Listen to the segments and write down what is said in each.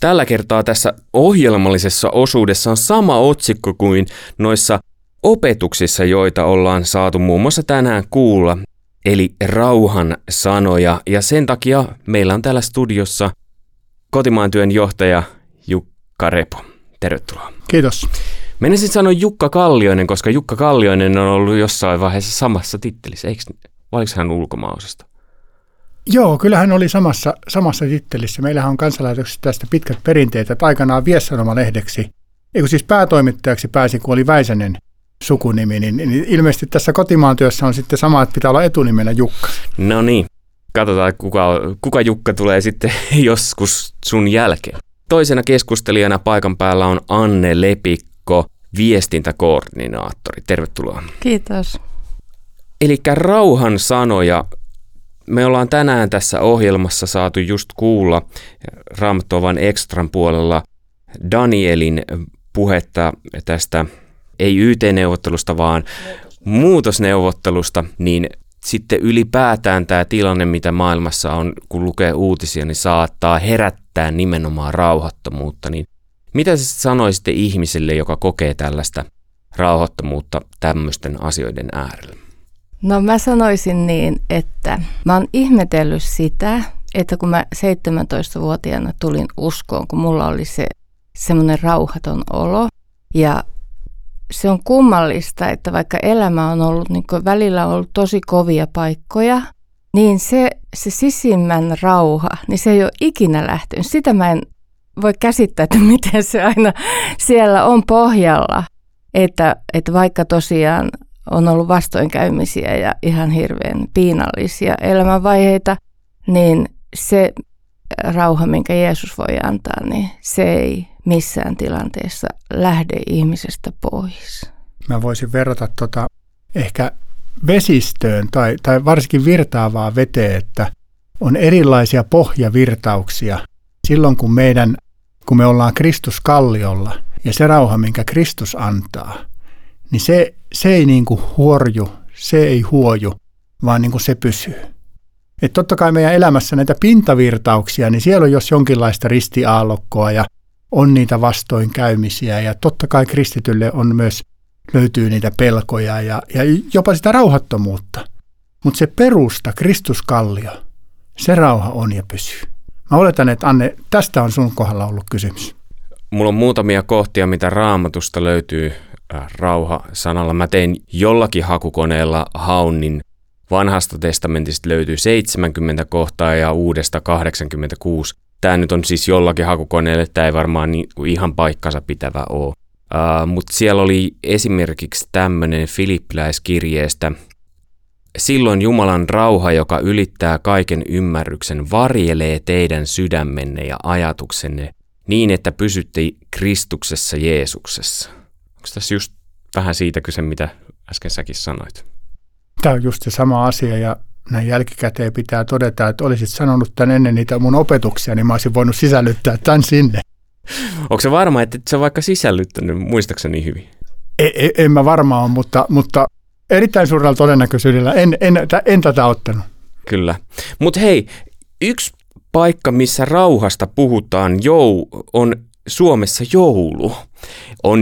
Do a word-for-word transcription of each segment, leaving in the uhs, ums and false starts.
Tällä kertaa tässä ohjelmallisessa osuudessa on sama otsikko kuin noissa opetuksissa, joita ollaan saatu muun muassa tänään kuulla, eli rauhan sanoja. Ja sen takia meillä on täällä studiossa kotimaan työn johtaja Jukka Repo. Tervetuloa. Kiitos. Menisin sanoa Jukka Kallioinen, koska Jukka Kallioinen on ollut jossain vaiheessa samassa tittelissä. Eikö, oliko hän ulkomaanosasto? Joo, kyllähän oli samassa, samassa tittelissä. Meillähän on kansanlaitoksessa tästä pitkät perinteet, että aikanaan Viessanoma-lehdeksi, eikö siis päätoimittajaksi pääsin, kun oli Väisänen sukunimi, niin, niin ilmeisesti tässä kotimaan työssä on sitten sama, että pitää olla etunimenä Jukka. No niin, katsotaan kuka, kuka Jukka tulee sitten joskus sun jälkeen. Toisena keskustelijana paikan päällä on Anne Lepikko, viestintäkoordinaattori. Tervetuloa. Kiitos. Elikkä rauhan sanoja. Me ollaan tänään tässä ohjelmassa saatu just kuulla Ramtovan Ekstran puolella Danielin puhetta tästä, ei Y T-neuvottelusta, vaan muutosneuvottelusta, niin sitten ylipäätään tämä tilanne, mitä maailmassa on, kun lukee uutisia, niin saattaa herättää nimenomaan rauhattomuutta. Niin mitä sä sanoisitte ihmiselle, joka kokee tällaista rauhattomuutta tämmöisten asioiden äärellä? No mä sanoisin niin, että mä oon ihmetellyt sitä, että kun mä seitsemäntoistavuotiaana tulin uskoon, kun mulla oli se semmoinen rauhaton olo. Ja se on kummallista, että vaikka elämä on ollut, niin kuin välillä on ollut tosi kovia paikkoja, niin se, se sisimmän rauha, niin se ei ole ikinä lähtenyt. Sitä mä en voi käsittää, että miten se aina siellä on pohjalla, että, että vaikka tosiaan on ollut vastoinkäymisiä ja ihan hirveän piinallisia elämänvaiheita, niin se rauha, minkä Jeesus voi antaa, niin se ei missään tilanteessa lähde ihmisestä pois. Mä voisin verrata tota ehkä vesistöön tai, tai varsinkin virtaavaa veteen, että on erilaisia pohjavirtauksia silloin, kun, meidän, kun me ollaan Kristus kalliolla ja se rauha, minkä Kristus antaa, niin se, se ei niin kuin huorju, se ei huoju, vaan niin kuin se pysyy. Et totta kai meidän elämässä näitä pintavirtauksia, niin siellä on jos jonkinlaista ristiaallokkoa ja on niitä vastoinkäymisiä. Ja totta kai kristitylle on myös, löytyy niitä pelkoja ja, ja jopa sitä rauhattomuutta. Mutta se perusta, Kristus kallio, se rauha on ja pysyy. Mä oletan, että Anne, tästä on sun kohdalla ollut kysymys. Mulla on muutamia kohtia, mitä Raamatusta löytyy rauha-sanalla. Mä tein jollakin hakukoneella haunnin. Vanhasta testamentista löytyy seitsemänkymmentä kohtaa ja uudesta kahdeksankymmentäkuusi. Tämä nyt on siis jollakin hakukoneelle, tämä ei varmaan ihan paikkansa pitävä ole. Uh, Mutta siellä oli esimerkiksi tämmöinen Filippiläiskirjeestä. Silloin Jumalan rauha, joka ylittää kaiken ymmärryksen, varjelee teidän sydämenne ja ajatuksenne niin, että pysytte Kristuksessa Jeesuksessa. Onko tässä just vähän siitä kyse, mitä äsken säkin sanoit? Tämä on just se sama asia ja näin jälkikäteen pitää todeta, että olisit sanonut tämän ennen niitä mun opetuksia, niin mä olisin voinut sisällyttää tämän sinne. Onko se varma, että et sä vaikka sisällyttänyt, muistaakseni hyvin? En, en, en mä varmaan ole, mutta, mutta erittäin suurella todennäköisyydellä en, en, en, en tätä ottanut. Kyllä, mutta hei, yksi paikka, missä rauhasta puhutaan, jou, on Suomessa joulu. On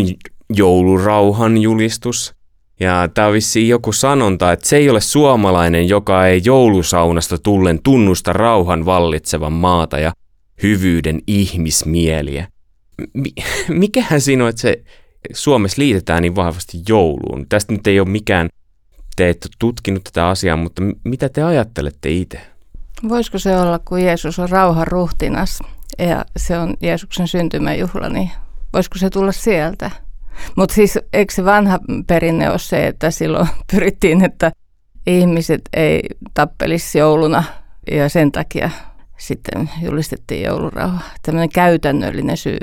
joulurauhan julistus. Ja tämä on vissiin joku sanonta, että se ei ole suomalainen, joka ei joulusaunasta tullen tunnusta rauhan vallitsevan maata ja hyvyyden ihmismieliä. Mikähän siinä on, että se Suomessa liitetään niin vahvasti jouluun? Tästä nyt ei ole mikään, te ette ole tutkinut tätä asiaa, mutta mitä te ajattelette itse? Voisiko se olla, kun Jeesus on rauhan ruhtinas ja se on Jeesuksen syntymäjuhla, niin voisiko se tulla sieltä? Mutta siis eikö se vanha perinne ole se, että silloin pyrittiin, että ihmiset ei tappelisi jouluna ja sen takia sitten julistettiin joulurauha. Tämmöinen käytännöllinen syy.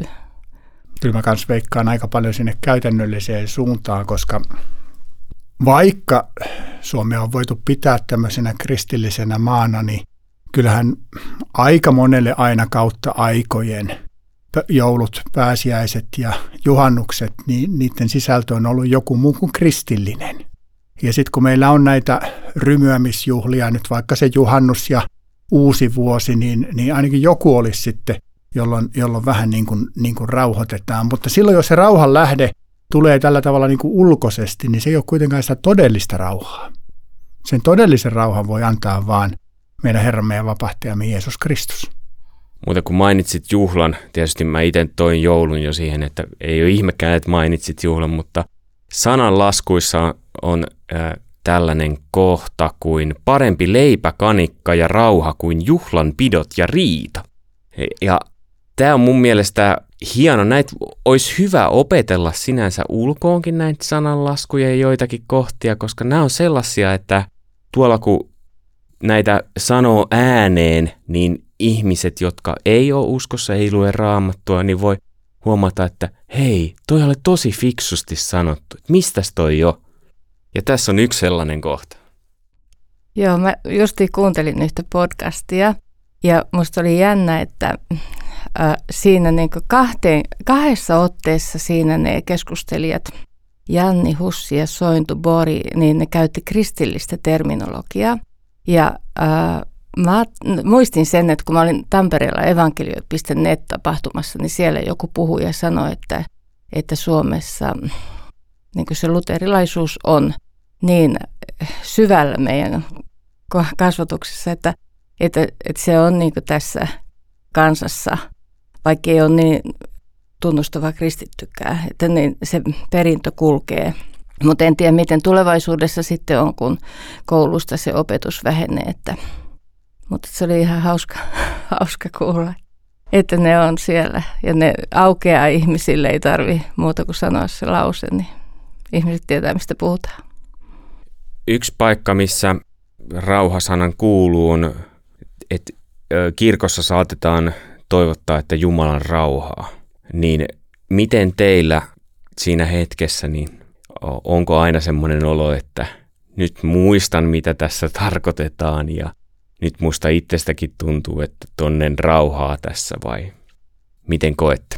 Kyllä mä kans veikkaan aika paljon sinne käytännölliseen suuntaan, koska vaikka Suomea on voitu pitää tämmöisenä kristillisenä maana, niin kyllähän aika monelle aina kautta aikojen joulut, pääsiäiset ja juhannukset, niin niiden sisältö on ollut joku muu kuin kristillinen. Ja sitten kun meillä on näitä rymyämisjuhlia, nyt vaikka se juhannus ja uusi vuosi, niin, niin ainakin joku olisi sitten jolloin, jolloin vähän niin kuin, niin kuin rauhoitetaan. Mutta silloin, jos se rauhan lähde tulee tällä tavalla niin kuin ulkoisesti, niin se ei ole kuitenkaan sitä todellista rauhaa. Sen todellisen rauhan voi antaa vaan meidän Herramme ja vapahtajamme Jeesus Kristus. Muuten kun mainitsit juhlan, tietysti mä itse toin joulun jo siihen, että ei ole ihmekään, että mainitsit juhlan, mutta sananlaskuissa on äh, tällainen kohta kuin parempi leipä, kanikka ja rauha kuin juhlan pidot ja riita. Ja tämä on mun mielestä hieno. Näitä olisi hyvä opetella sinänsä ulkoonkin näitä sananlaskuja ja joitakin kohtia, koska nämä on sellaisia, että tuolla kun näitä sanoo ääneen, niin ihmiset, jotka ei ole uskossa, ei lue Raamattua, niin voi huomata, että hei, toi oli tosi fiksusti sanottu. Mistäs toi on? Ja tässä on yksi sellainen kohta. Joo, mä justiin kuuntelin yhtä podcastia ja musta oli jännä, että äh, siinä niin kuin kahteen, kahdessa otteessa siinä ne keskustelijat, Janne Hussi ja Sointu Bori, niin ne käytti kristillistä terminologiaa. Ja äh, mä muistin sen, että kun mä olin Tampereella evankelio piste net tapahtumassa, niin siellä joku puhui ja sanoi, että, että Suomessa niin kuin se luterilaisuus on niin syvällä meidän kasvatuksessa, että, että, että se on niin kuin tässä kansassa, vaikka ei ole niin tunnustava kristittykään, että niin se perintö kulkee. Mutta en tiedä, miten tulevaisuudessa sitten on, kun koulusta se opetus vähenee. Että, mutta se oli ihan hauska, hauska kuulla, että ne on siellä ja ne aukeaa ihmisille, ei tarvitse muuta kuin sanoa se lause, niin ihmiset tietää, mistä puhutaan. Yksi paikka, missä rauhasanan kuuluu, on, että kirkossa saatetaan toivottaa, että Jumalan rauhaa. Niin miten teillä siinä hetkessä, niin onko aina semmoinen olo, että nyt muistan, mitä tässä tarkoitetaan ja nyt musta itsestäkin tuntuu, että tonnen rauhaa tässä vai miten koette?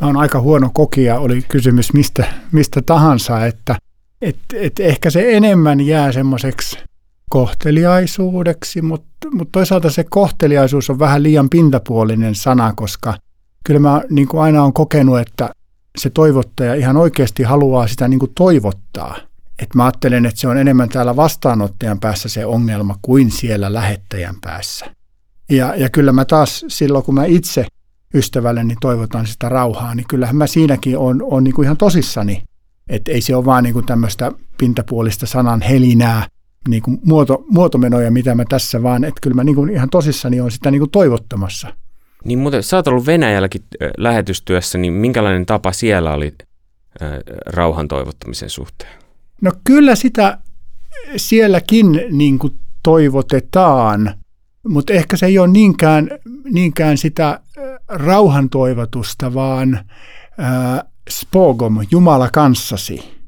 Mä oon aika huono kokija, oli kysymys mistä, mistä tahansa, että et, et ehkä se enemmän jää semmoiseksi kohteliaisuudeksi, mutta mut toisaalta se kohteliaisuus on vähän liian pintapuolinen sana, koska kyllä mä niin kuin aina oon kokenut, että se toivottaja ihan oikeasti haluaa sitä niin kuin toivottaa. Et mä ajattelen, että se on enemmän täällä vastaanottajan päässä se ongelma kuin siellä lähettäjän päässä. Ja, ja kyllä mä taas silloin, kun mä itse ystävälleni toivotan sitä rauhaa, niin kyllähän mä siinäkin on, on niin kuin ihan tosissani. Että ei se ole vaan niin kuin tämmöistä pintapuolista sanan helinää, niin kuin muoto, muotomenoja, mitä mä tässä vaan, että kyllä mä niin kuin ihan tosissani on sitä niin kuin toivottamassa. Niin, mutta sä oot ollut Venäjälläkin lähetystyössä, niin minkälainen tapa siellä oli äh, rauhan toivottamisen suhteen? No kyllä sitä sielläkin niin kuin toivotetaan, mutta ehkä se ei ole niinkään, niinkään sitä rauhan toivotusta, vaan äh, spogom, Jumala kanssasi,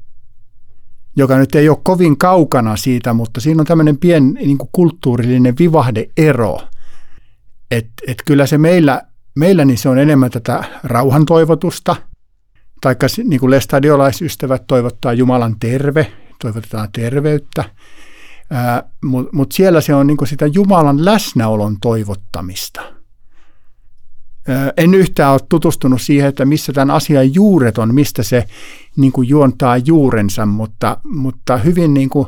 joka nyt ei ole kovin kaukana siitä, mutta siinä on tämmöinen pieni niin kuin kulttuurillinen vivahdeero. Et, et kyllä se meillä, meillä niin se on enemmän tätä rauhan toivotusta, taikka niin kuin lestadiolaisystävät toivottaa Jumalan terve, toivotetaan terveyttä, mutta mut siellä se on niin kuin sitä Jumalan läsnäolon toivottamista. Ää, en yhtään ole tutustunut siihen, että missä tämän asian juuret on, mistä se niin kuin juontaa juurensa, mutta, mutta hyvin niin kuin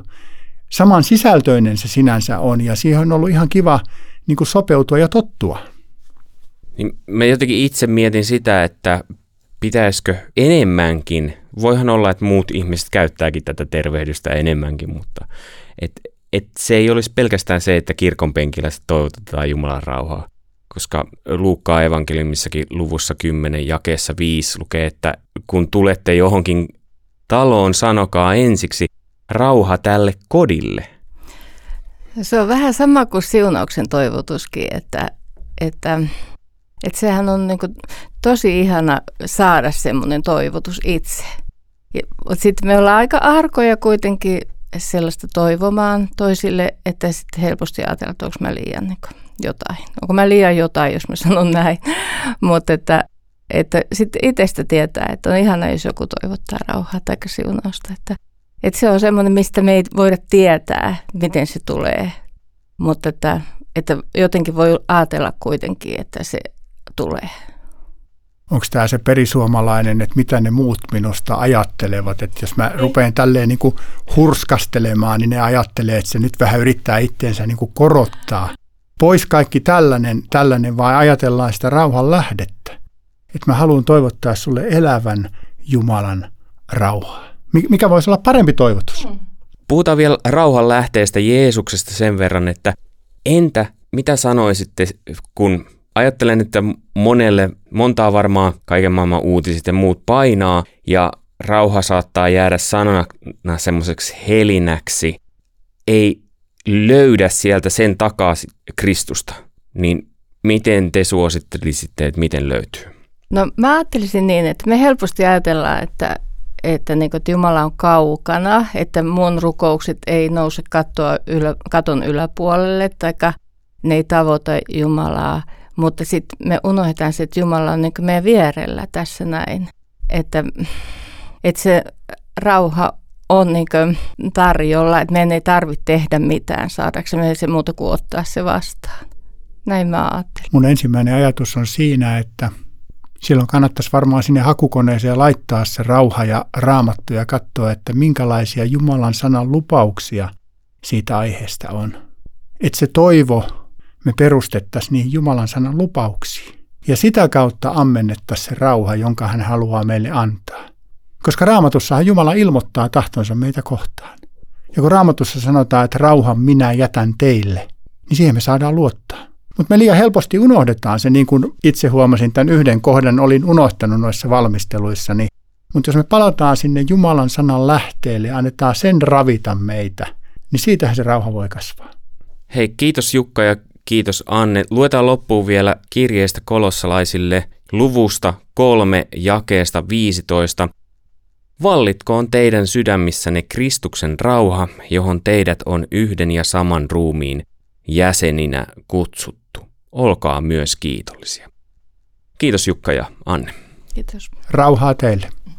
saman sisältöinen se sinänsä on ja siihen on ollut ihan kiva niin kuin sopeutua ja tottua. Niin mä jotenkin itse mietin sitä, että pitäisikö enemmänkin, voihan olla, että muut ihmiset käyttääkin tätä tervehdystä enemmänkin, mutta et, et se ei olisi pelkästään se, että kirkon penkillä se toivotetaan Jumalan rauhaa, koska Luukkaan evankeliumissakin luvussa kymmenen jakeessa viisi lukee, että kun tulette johonkin taloon, sanokaa ensiksi rauha tälle kodille. Se on vähän sama kuin siunauksen toivotuskin, että, että, että sehän on niin kuin tosi ihana saada semmoinen toivotus itse. Ja, mutta sitten me ollaan aika arkoja kuitenkin sellaista toivomaan toisille, että sitten helposti ajatellaan, että onko mä liian niin kuin jotain. Onko mä liian jotain, jos mä sanon näin. Mutta että, että sitten itsestä tietää, että on ihana, jos joku toivottaa rauhaa tai siunausta, että Että se on semmoinen, mistä me ei voida tietää, miten se tulee, mutta että, että jotenkin voi ajatella kuitenkin, että se tulee. Onko tämä se perisuomalainen, että mitä ne muut minusta ajattelevat? Että jos mä rupean tälleen niin kuin hurskastelemaan, niin ne ajattelee, että se nyt vähän yrittää itteensä niin kuin korottaa. Pois kaikki tällainen, tällainen, vaan ajatellaan sitä rauhan lähdettä. Että mä haluan toivottaa sulle elävän Jumalan rauhaa. Mikä voisi olla parempi toivotus? Puhutaan vielä rauhan lähteestä Jeesuksesta sen verran, että entä mitä sanoisitte, kun ajattelen, että monelle, montaa varmaan kaiken maailman uutiset ja muut painaa, ja rauha saattaa jäädä sanana semmoiseksi helinäksi, ei löydä sieltä sen takaa Kristusta. Niin miten te suosittelisitte, että miten löytyy? No mä ajattelisin niin, että me helposti ajatellaan, että Että, niin kuin, että Jumala on kaukana, että mun rukoukset ei nouse kattoa ylä, katon yläpuolelle, tai ne ei tavoita Jumalaa. Mutta sitten me unohdetaan se, että Jumala on niin kuin meidän vierellä tässä näin. Että, että se rauha on niin kuin tarjolla, että meidän ei tarvitse tehdä mitään saadaksemme se muuta kuin ottaa se vastaan. Näin mä ajattelin. Mun ensimmäinen ajatus on siinä, että silloin kannattaisi varmaan sinne hakukoneeseen laittaa se rauha ja raamattu ja katsoa, että minkälaisia Jumalan sanan lupauksia siitä aiheesta on. Että se toivo me perustettaisiin niihin Jumalan sanan lupauksiin. Ja sitä kautta ammennettaisiin se rauha, jonka hän haluaa meille antaa. Koska raamatussahan Jumala ilmoittaa tahtonsa meitä kohtaan. Ja kun raamatussa sanotaan, että rauhan minä jätän teille, niin siihen me saadaan luottaa. Mutta me liian helposti unohdetaan se, niin kuin itse huomasin tämän yhden kohdan, olin unohtanut noissa valmisteluissani. Mutta jos me palataan sinne Jumalan sanan lähteelle ja annetaan sen ravita meitä, niin siitähän se rauha voi kasvaa. Hei, kiitos Jukka ja kiitos Anne. Luetaan loppuun vielä kirjeestä kolossalaisille luvusta kolme jakeesta viisitoista. Vallitkoon teidän sydämissänne Kristuksen rauha, johon teidät on yhden ja saman ruumiin jäseninä kutsuttu. Olkaa myös kiitollisia. Kiitos Jukka ja Anne. Kiitos. Rauhaa teille.